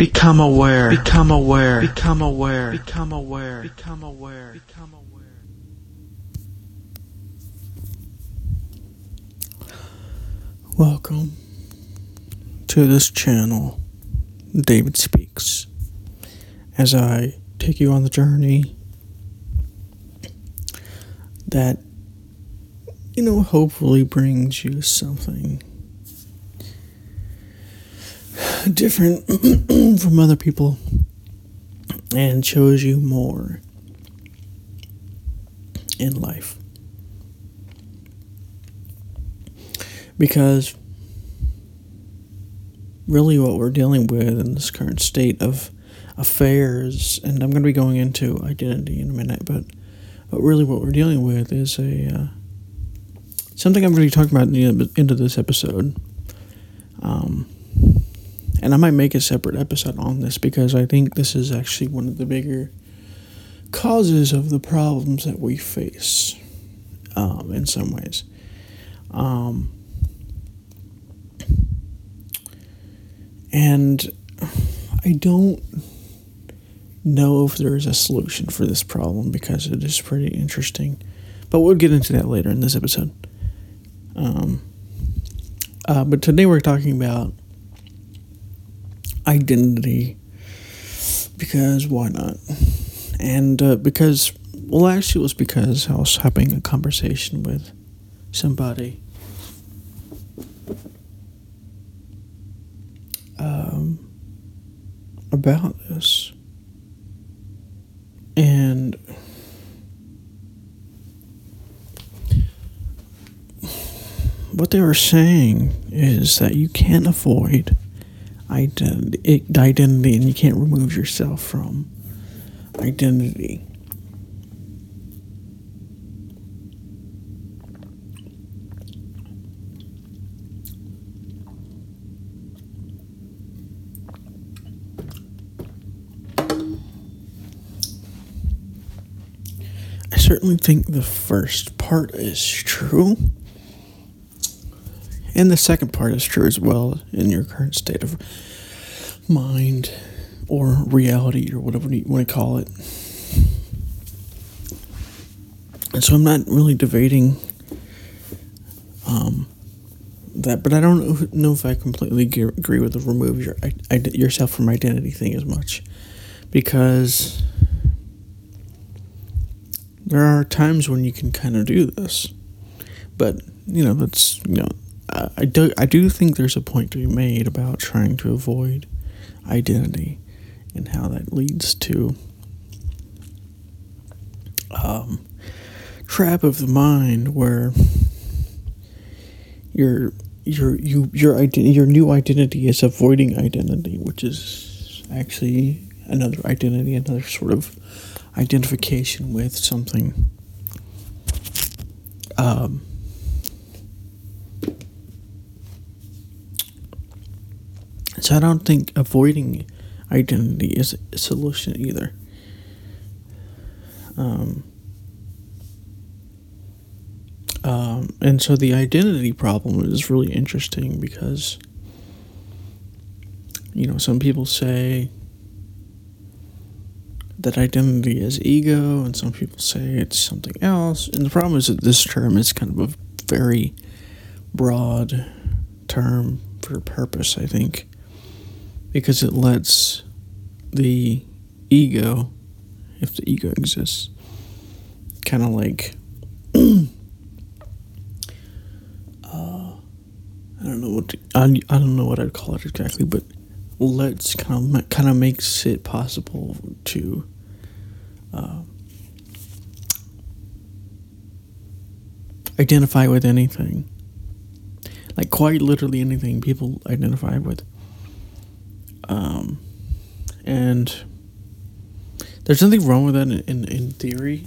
Become aware. Welcome to this channel, David Speaks, as I take you on the journey that, hopefully brings you something different from other people and shows you more in life. Because really what we're dealing with in this current state of affairs, and I'm going to be going into identity in a minute, but really what we're dealing with is something I'm really talking about in the end of this episode. And I might make a separate episode on this because I think this is actually one of the bigger causes of the problems that we face in some ways. And I don't know if there is a solution for this problem because it is pretty interesting. But we'll get into that later in this episode. But today we're talking about identity, because why not? And because I was having a conversation with somebody about this, and what they were saying is that you can't avoid identity, and you can't remove yourself from identity. I certainly think the first part is true. And the second part is true as well in your current state of mind or reality or whatever you want to call it. And so I'm not really debating that, but I don't know if I completely agree with the remove yourself from identity thing as much, because there are times when you can kind of do this, but I do think there's a point to be made about trying to avoid identity and how that leads to trap of the mind, where your new identity is avoiding identity, which is actually another identity, another sort of identification with something. So I don't think avoiding identity is a solution either. And so the identity problem is really interesting because, some people say that identity is ego, and some people say it's something else. And the problem is that this term is kind of a very broad term for a purpose, I think, because it lets the ego, if the ego exists, kind of like, I don't know what I'd call it exactly, but lets kind of makes it possible to identify with anything, like quite literally anything people identify with. And there's nothing wrong with that in theory.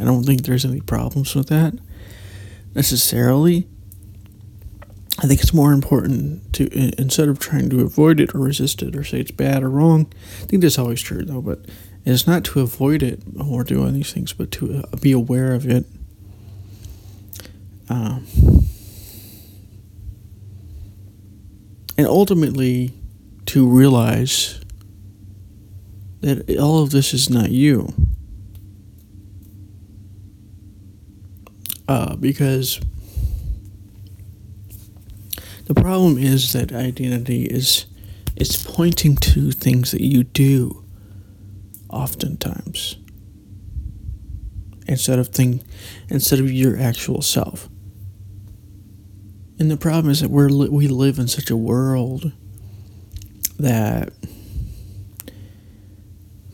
I don't think there's any problems with that necessarily. I think it's more important to, instead of trying to avoid it or resist it or say it's bad or wrong, I think that's always true though, but it's not to avoid it or do all these things, but to be aware of it. And ultimately, to realize that all of this is not you. Because the problem is that identity is pointing to things that you do oftentimes instead of your actual self. And the problem is that we live in such a world that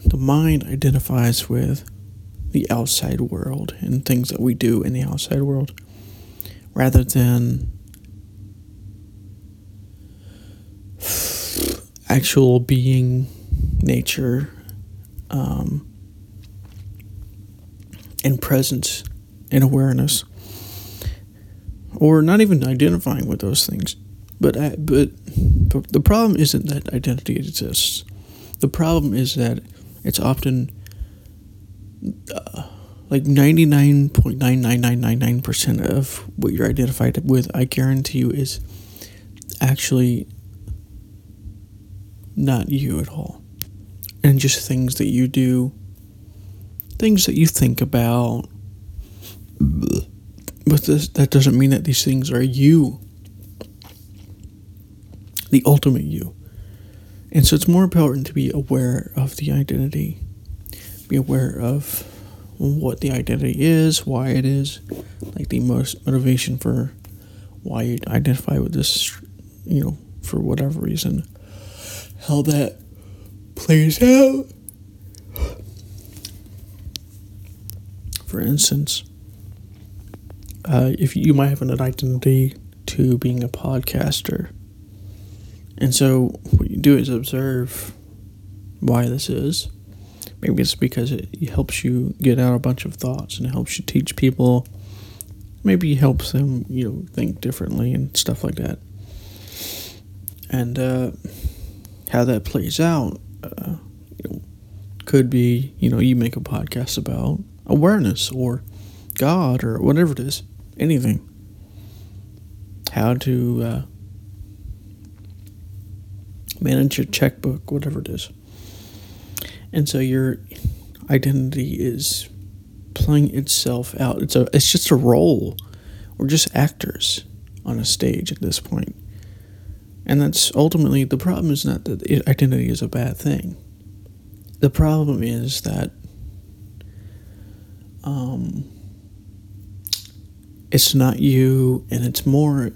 the mind identifies with the outside world and things that we do in the outside world, rather than actual being, nature, and presence and awareness, or not even identifying with those things. But the problem isn't that identity exists. The problem is that it's often like 99.9999% of what you're identified with, I guarantee you, is actually not you at all. And just things that you do, things that you think about. But that doesn't mean that these things are you, the ultimate you. And so it's more important to be aware of the identity. Be aware of what the identity is, why it is, like the most motivation for why you identify with this, for whatever reason, how that plays out. For instance, if you might have an identity to being a podcaster, and so what you do is observe why this is. Maybe it's because it helps you get out a bunch of thoughts and it helps you teach people. Maybe it helps them, think differently and stuff like that. And how that plays out could be, you make a podcast about awareness or God or whatever it is, anything. How to manage your checkbook, whatever it is. And so your identity is playing itself out. It's just a role. We're just actors on a stage at this point. And that's ultimately, the problem is not that identity is a bad thing. The problem is that it's not you, and it's more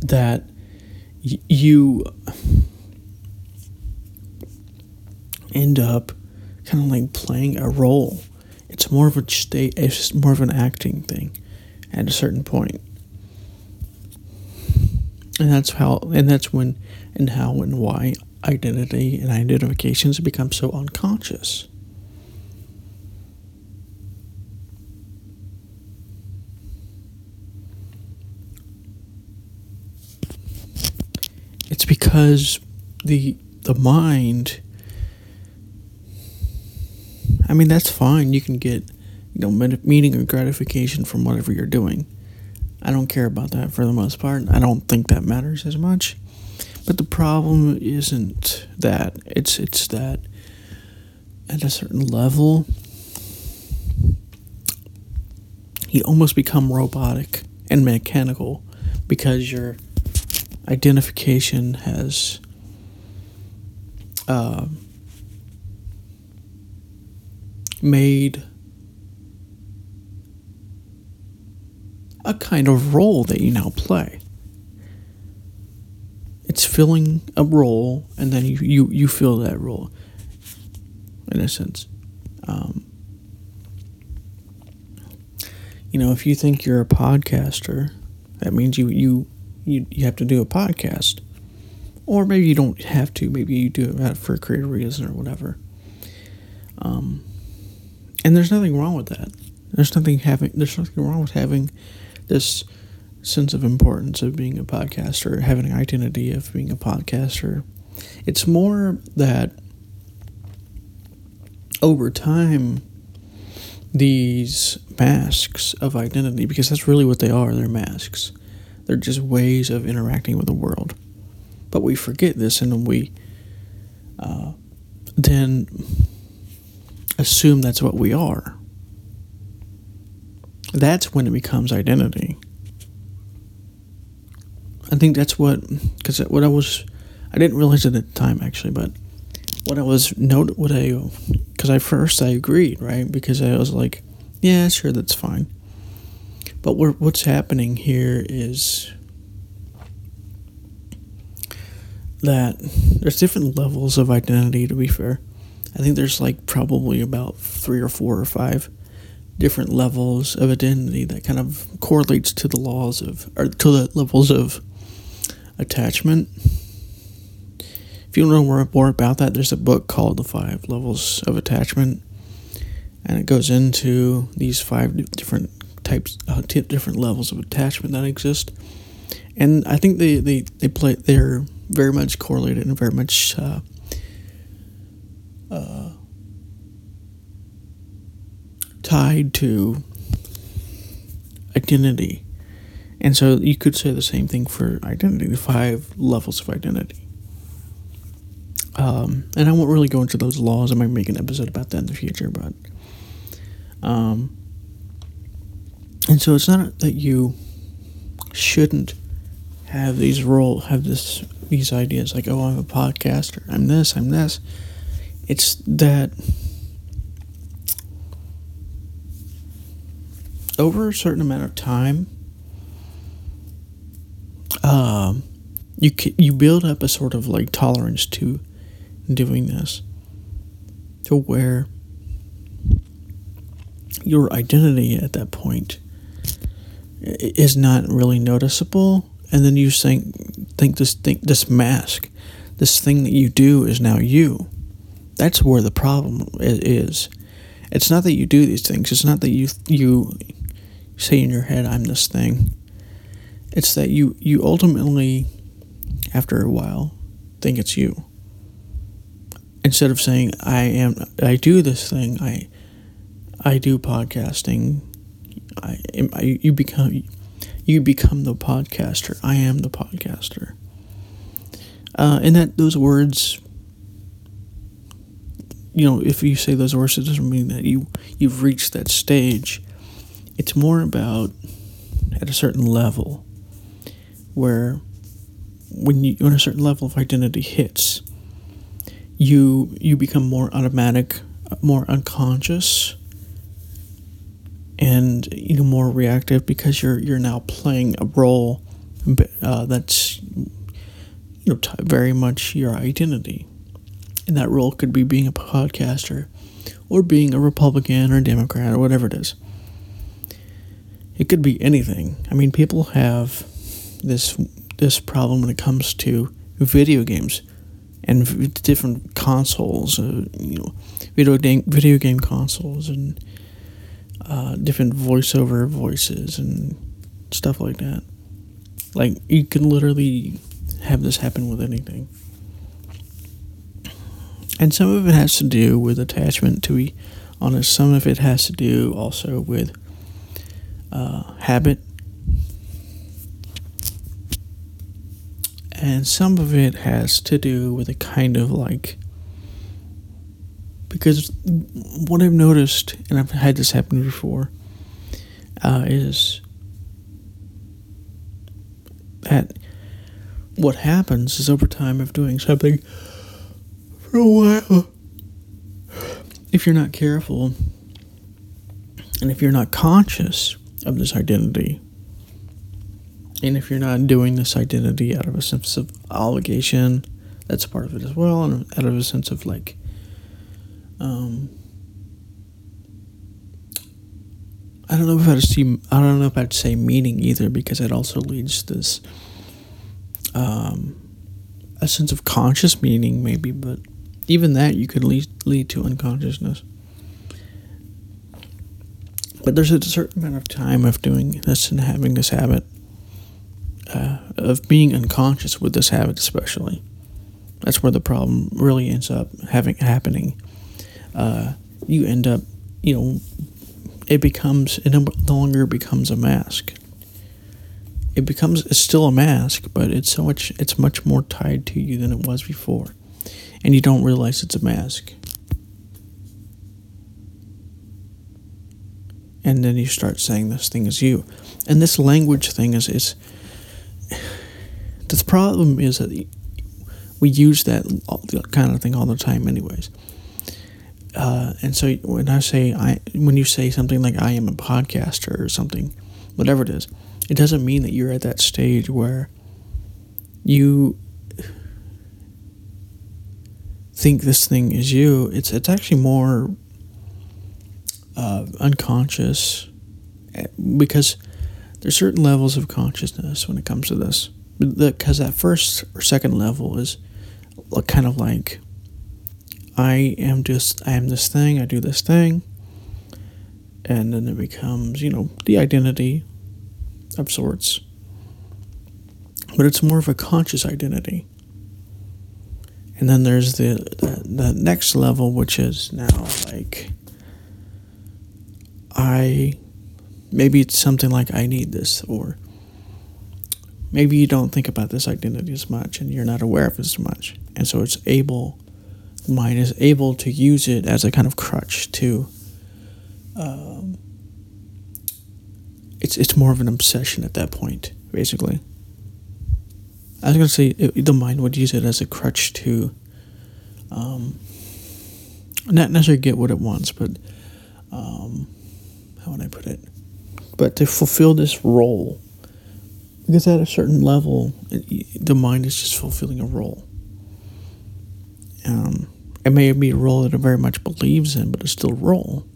that you end up kind of like playing a role. It's more of a state. It's just more of an acting thing at a certain point. And that's how and why identity and identifications become so unconscious. It's because the mind, I mean, that's fine. You can get, meaning or gratification from whatever you're doing. I don't care about that for the most part. I don't think that matters as much. But the problem isn't that. It's that at a certain level, you almost become robotic and mechanical because your identification has made a kind of role that you now play. It's filling a role, and then you fill that role, in a sense. If you think you're a podcaster, that means you have to do a podcast. Or maybe you don't have to. Maybe you do it for a creative reason or whatever. And there's nothing wrong with that. There's nothing wrong with having this sense of importance of being a podcaster, having an identity of being a podcaster. It's more that over time, these masks of identity, because that's really what they are, they're masks. They're just ways of interacting with the world. But we forget this, and then we then assume that's what we are. That's when it becomes identity. I think that's I didn't realize it at the time actually, but because at first I agreed, right? Because I was like, yeah, sure, that's fine. But what's happening here is that there's different levels of identity, to be fair. I think there's like probably about 3 or 4 or 5 different levels of identity that kind of correlates to the levels of attachment. If you want to know more about that, there's a book called The 5 Levels of Attachment, and it goes into these 5 different types, different levels of attachment that exist. And I think they're very much correlated and very much tied to identity. And so you could say the same thing for identity, the 5 levels of identity. And I won't really go into those laws. I might make an episode about that in the future, but and so it's not that you shouldn't have these ideas like, oh, I'm a podcaster, I'm this. It's that over a certain amount of time, you build up a sort of like tolerance to doing this, to where your identity at that point is not really noticeable, and then you think this mask, this thing that you do is now you. That's where the problem is. It's not that you do these things. It's not that you say in your head, I'm this thing. It's that you ultimately, after a while, think it's you. Instead of saying, I do this thing, I do podcasting, you become the podcaster. I am the podcaster. And that those words, if you say those words, it doesn't mean that you've reached that stage. It's more about at a certain level where when a certain level of identity hits, you become more automatic, more unconscious, and more reactive, because you're now playing a role that's very much your identity. And that role could be being a podcaster, or being a Republican or Democrat, or whatever it is. It could be anything. I mean, people have this problem when it comes to video games and different consoles, video game consoles, and different voiceover voices and stuff like that. Like, you can literally have this happen with anything. And some of it has to do with attachment, to be honest. Some of it has to do also with habit. And some of it has to do with a kind of like... Because what I've noticed, and I've had this happen before, is that what happens is, over time of doing something for a while, if you're not careful and if you're not conscious of this identity, and if you're not doing this identity out of a sense of obligation, that's part of it as well, and out of a sense of like I don't know if I'd say meaning either, because it also leads to this a sense of conscious meaning maybe, but even that you could lead to unconsciousness. But there's a certain amount of time of doing this and having this habit, of being unconscious with this habit especially. That's where the problem really ends up happening. You end up, it no longer becomes a mask. It's still a mask, but it's much more tied to you than it was before. and you don't realize it's a mask. And then you start saying this thing is you. And this language thing is the problem is that we use that kind of thing all the time anyways. And so when when you say something like I am a podcaster or something, whatever it is, it doesn't mean that you're at that stage where you think this thing is you. It's actually more unconscious, because there's certain levels of consciousness when it comes to this. Because that first or second level is kind of like, I am this thing, I do this thing. And then it becomes, the identity of sorts. But it's more of a conscious identity. And then there's the next level, which is now like, maybe it's something like I need this, or maybe you don't think about this identity as much and you're not aware of it as much. And so the mind is able to use it as a kind of crutch to, it's more of an obsession at that point, basically. I was going to say the mind would use it as a crutch to, not necessarily get what it wants, but, how would I put it? But to fulfill this role. Because at a certain level, the mind is just fulfilling a role. It may be a role that it very much believes in, but it's still a role.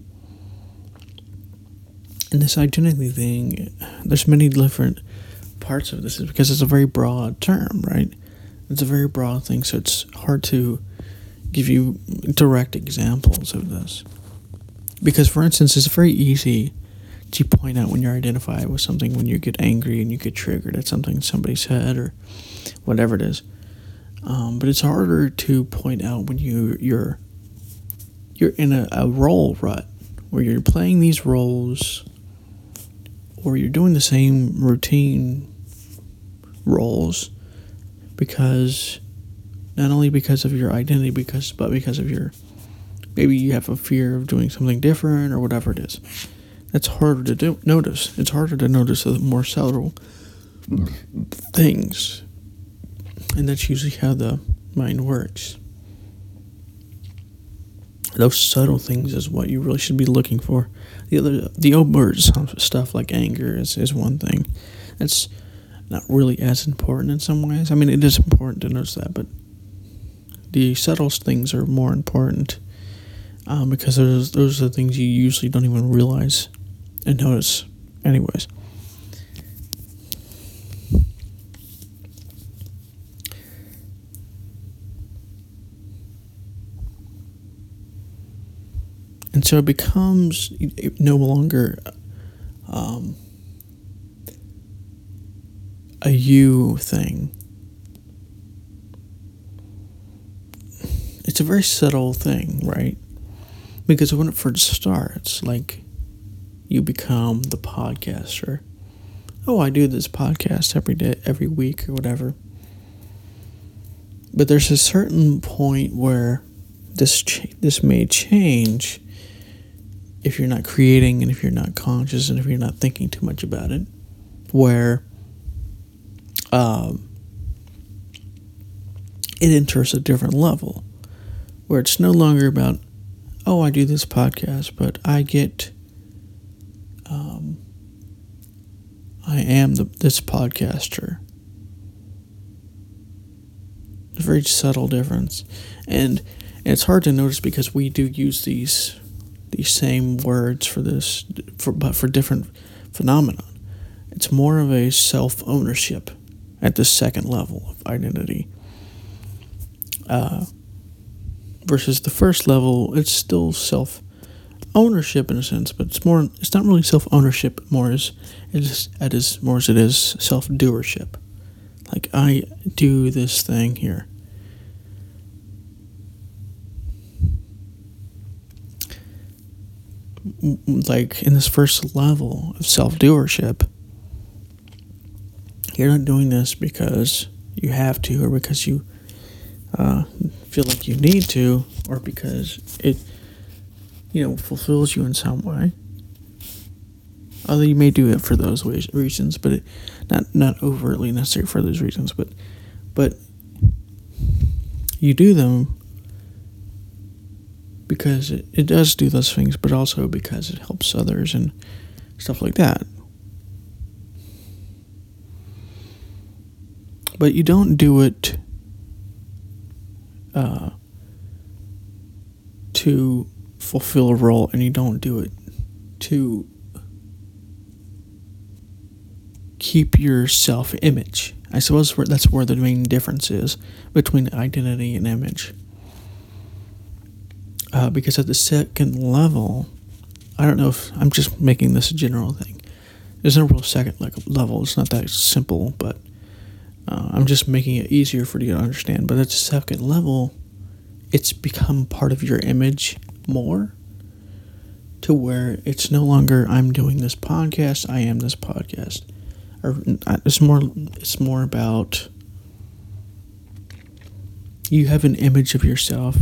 And this identity thing, there's many different parts of this, because it's a very broad term, right? It's a very broad thing, so it's hard to give you direct examples of this. Because, for instance, it's very easy you point out when you're identified with something, when you get angry and you get triggered at something somebody said or whatever it is, but it's harder to point out when you're in a role rut where you're playing these roles, or you're doing the same routine roles, because not only because of your identity, but because of maybe you have a fear of doing something different or whatever it is. It's harder to notice. It's harder to notice the more subtle things. And that's usually how the mind works. Those subtle things is what you really should be looking for. The overt stuff like anger is one thing. That's not really as important in some ways. I mean, it is important to notice that, but the subtle things are more important, because those are the things you usually don't even realize and notice anyways. And so it becomes no longer a you thing. It's a very subtle thing, right? Because when it first starts, like, you become the podcaster. Oh, I do this podcast every day, every week, or whatever. But there's a certain point where this may change if you're not creating, and if you're not conscious, and if you're not thinking too much about it, where it enters a different level, where it's no longer about, oh, I do this podcast, but I get, I am this podcaster. A very subtle difference. And it's hard to notice, because we do use these same words for this, but for different phenomenon. It's more of a self-ownership at the second level of identity. Versus the first level, it's still self-ownership in a sense, but it's not really self-ownership, more as it is self-doership. Like, I do this thing here. Like, in this first level of self-doership, you're not doing this because you have to, or because you feel like you need to, or because it, fulfills you in some way. Although you may do it for those reasons, but not overtly necessary for those reasons, but you do them because it does do those things, but also because it helps others and stuff like that. But you don't do it to fulfill a role, and you don't do it to keep your self-image. I suppose that's where the main difference is between identity and image. Because at the second level, I don't know if I'm just making this a general thing. There's no real second level. It's not that simple, but I'm just making it easier for you to understand. But at the second level, it's become part of your image more, to where it's no longer I'm doing this podcast, I am this podcast. It's more about you have an image of yourself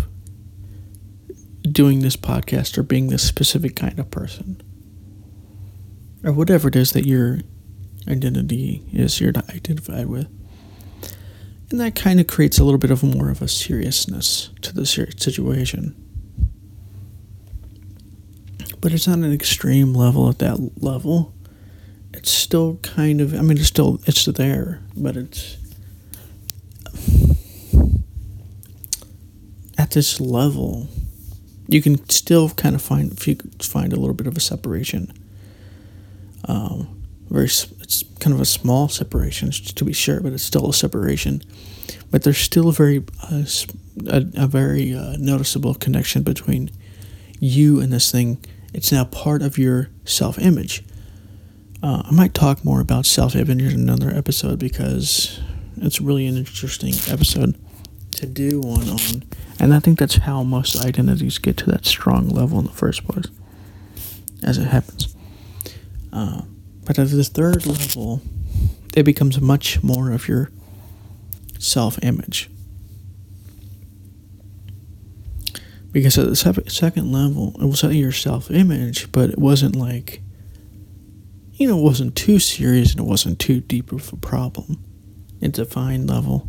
doing this podcast or being this specific kind of person, or whatever it is that your identity is you're identified with. And that kind of creates a little bit of more of a seriousness to the situation. But it's not an extreme level at that level. It's still kind of, it's there, but it's, at this level, you can still kind of find a little bit of a separation. It's kind of a small separation, to be sure, but it's still a separation. But there's still a very noticeable connection between you and this thing. It's now part of your self-image. I might talk more about self-image in another episode, because it's really an interesting episode to do one on. And I think that's how most identities get to that strong level in the first place, as it happens. But at the third level, it becomes much more of your self-image. Because at the second level, it was your self-image, but it wasn't like... it wasn't too serious and it wasn't too deep of a problem. It's a fine level.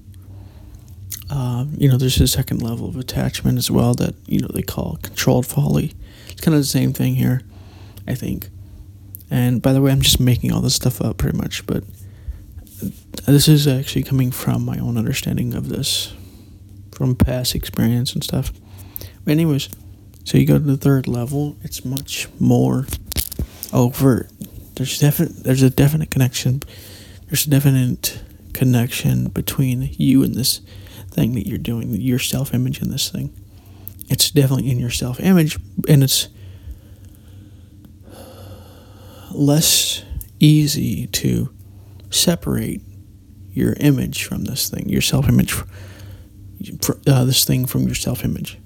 There's a second level of attachment as well that, they call controlled folly. It's kind of the same thing here, I think. And by the way, I'm just making all this stuff up pretty much, but this is actually coming from my own understanding of this, from past experience and stuff. But anyways, so you go to the third level, it's much more overt. There's a definite connection between you and this thing that you're doing, your self-image in this thing. It's definitely in your self-image, and it's less easy to separate your image from this thing, your self-image, this thing from your self-image.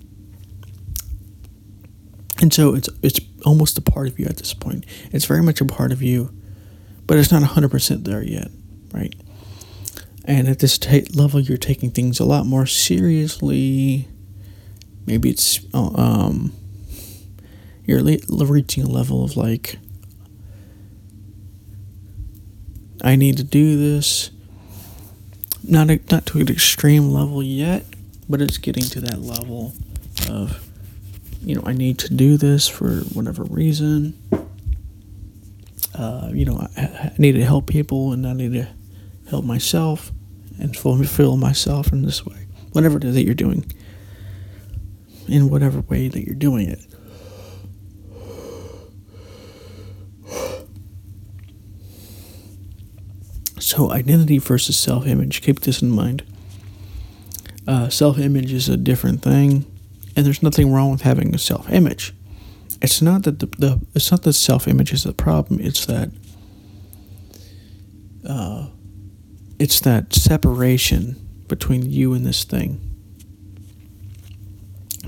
And so it's almost a part of you at this point. It's very much a part of you, but it's not 100% there yet, right? And at this level, you're taking things a lot more seriously. Maybe it's you're reaching a level of like, I need to do this. Not to an extreme level yet, but it's getting to that level of, I need to do this for whatever reason. I need to help people, and I need to help myself and fulfill myself in this way. Whatever it is that you're doing, in whatever way that you're doing it. So identity versus self-image. Keep this in mind. Self-image is a different thing. And there's nothing wrong with having a self-image. It's not that the self-image is the problem. It's that separation between you and this thing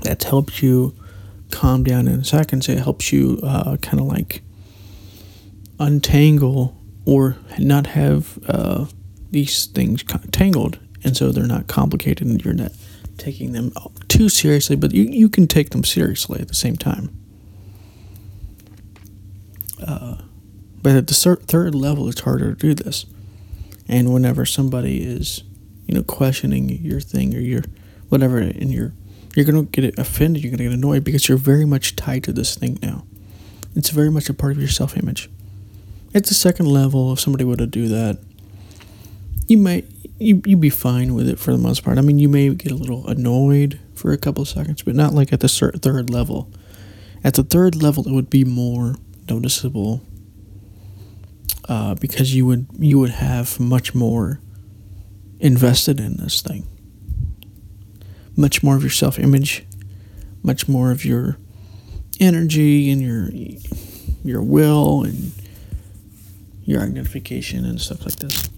that's helped you calm down in seconds. It helps you kind of like untangle or not have these things tangled, and so they're not complicated, and you're not taking them too seriously, but you can take them seriously at the same time. But at the third level, it's harder to do this. And whenever somebody is, questioning your thing or your whatever, and you're going to get offended, you're going to get annoyed because you're very much tied to this thing now. It's very much a part of your self-image. At the second level, if somebody were to do that, you'd be fine with it for the most part. I mean, you may get a little annoyed for a couple of seconds, but not like at the third level. At the third level, it would be more noticeable because you would have much more invested in this thing. Much more of your self-image, much more of your energy and your will and your identification and stuff like this.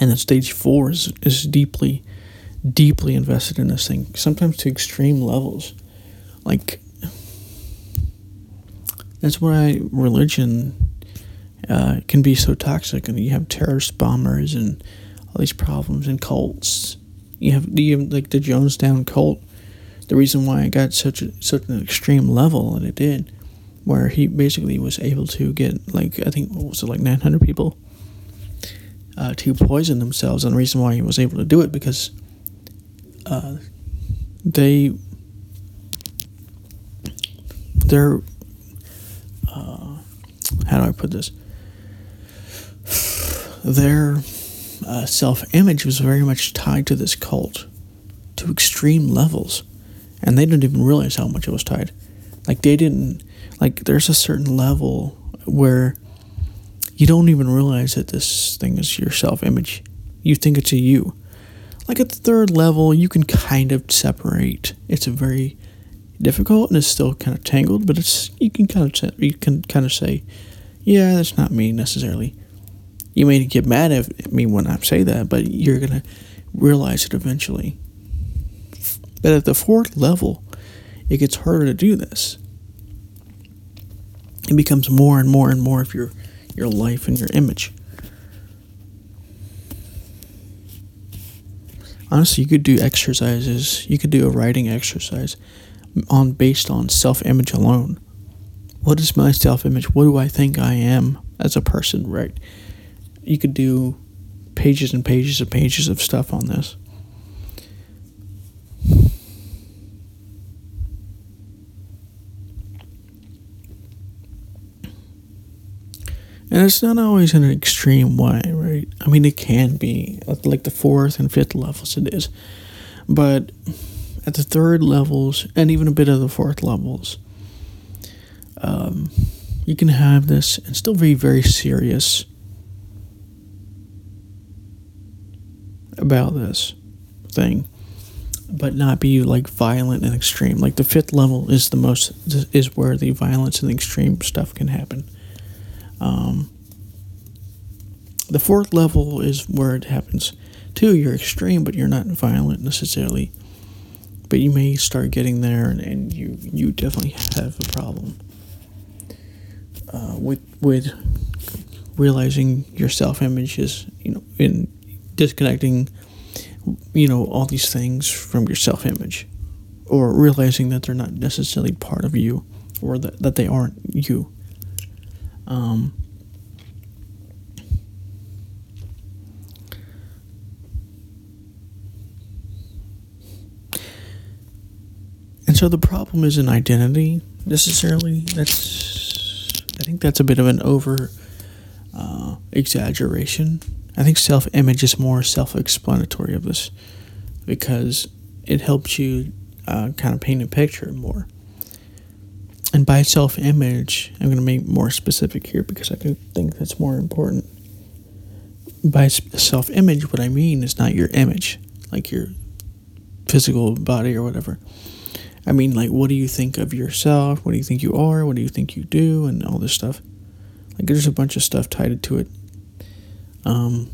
And then stage 4 is deeply, deeply invested in this thing, sometimes to extreme levels. Like, that's why religion can be so toxic, and you have terrorist bombers and all these problems and cults. You have like the Jonestown cult. The reason why it got such an extreme level, and it did, where he basically was able to get, like, I think, what was it, like 900 people to poison themselves. And the reason why he was able to do it, because how do I put this? Their self-image was very much tied to this cult to extreme levels. And they didn't even realize how much it was tied. Like, they didn't... Like, there's a certain level where you don't even realize that this thing is your self-image. You think it's a you. Like, at the third level, you can kind of separate. It's very difficult, and it's still kind of tangled, but you can kind of say, yeah, that's not me necessarily. You may get mad at me when I say that, but you're going to realize it eventually. But at the fourth level, it gets harder to do this. It becomes more and more and more of your life and your image. Honestly, you could do exercises. You could do a writing exercise based on self-image alone. What is my self-image? What do I think I am as a person, right? You could do pages and pages and pages of stuff on this. And it's not always in an extreme way, right? I mean, it can be. Like the 4th and 5th levels, it is. But at the 3rd levels, and even a bit of the 4th levels, you can have this and still be very serious about this thing, but not be, like, violent and extreme. Like, the 5th level is where the violence and the extreme stuff can happen. The 4th level is where it happens too. You're extreme, but you're not violent necessarily, but you may start getting there, and you definitely have a problem with realizing your self-image is, in disconnecting, all these things from your self-image, or realizing that they're not necessarily part of you, or that they aren't you. And so the problem isn't identity necessarily. I think that's a bit of an over exaggeration. I think self-image is more self-explanatory of this, because it helps you kind of paint a picture more. And by self-image, I'm going to make more specific here, because I do think that's more important. By self-image, what I mean is not your image, like your physical body or whatever. I mean, like, what do you think of yourself? What do you think you are? What do you think you do? And all this stuff. Like, there's a bunch of stuff tied to it. And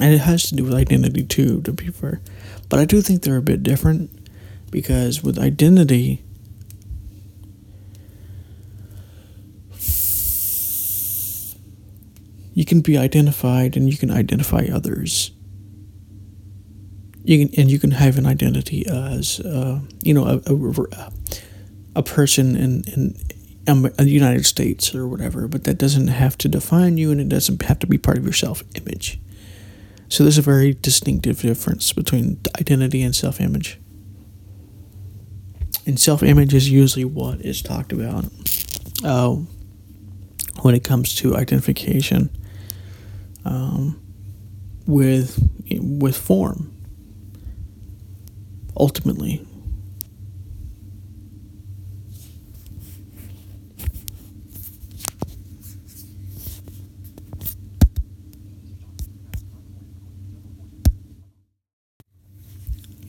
it has to do with identity, too, to be fair. But I do think they're a bit different. Because with identity, you can be identified and you can identify others. you can have an identity as a person in the United States or whatever, but that doesn't have to define you, and it doesn't have to be part of your self-image. So there's a very distinctive difference between identity and self-image. And self-image is usually what is talked about when it comes to identification with form, ultimately.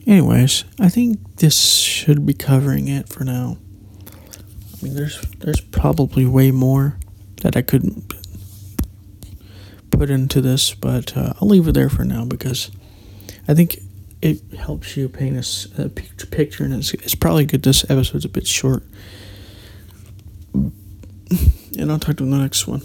Anyways, I think this should be covering it for now. I mean, there's probably way more that I could put into this, but I'll leave it there for now because I think it helps you paint a picture, and it's probably good. This episode's a bit short, and I'll talk to you in the next one.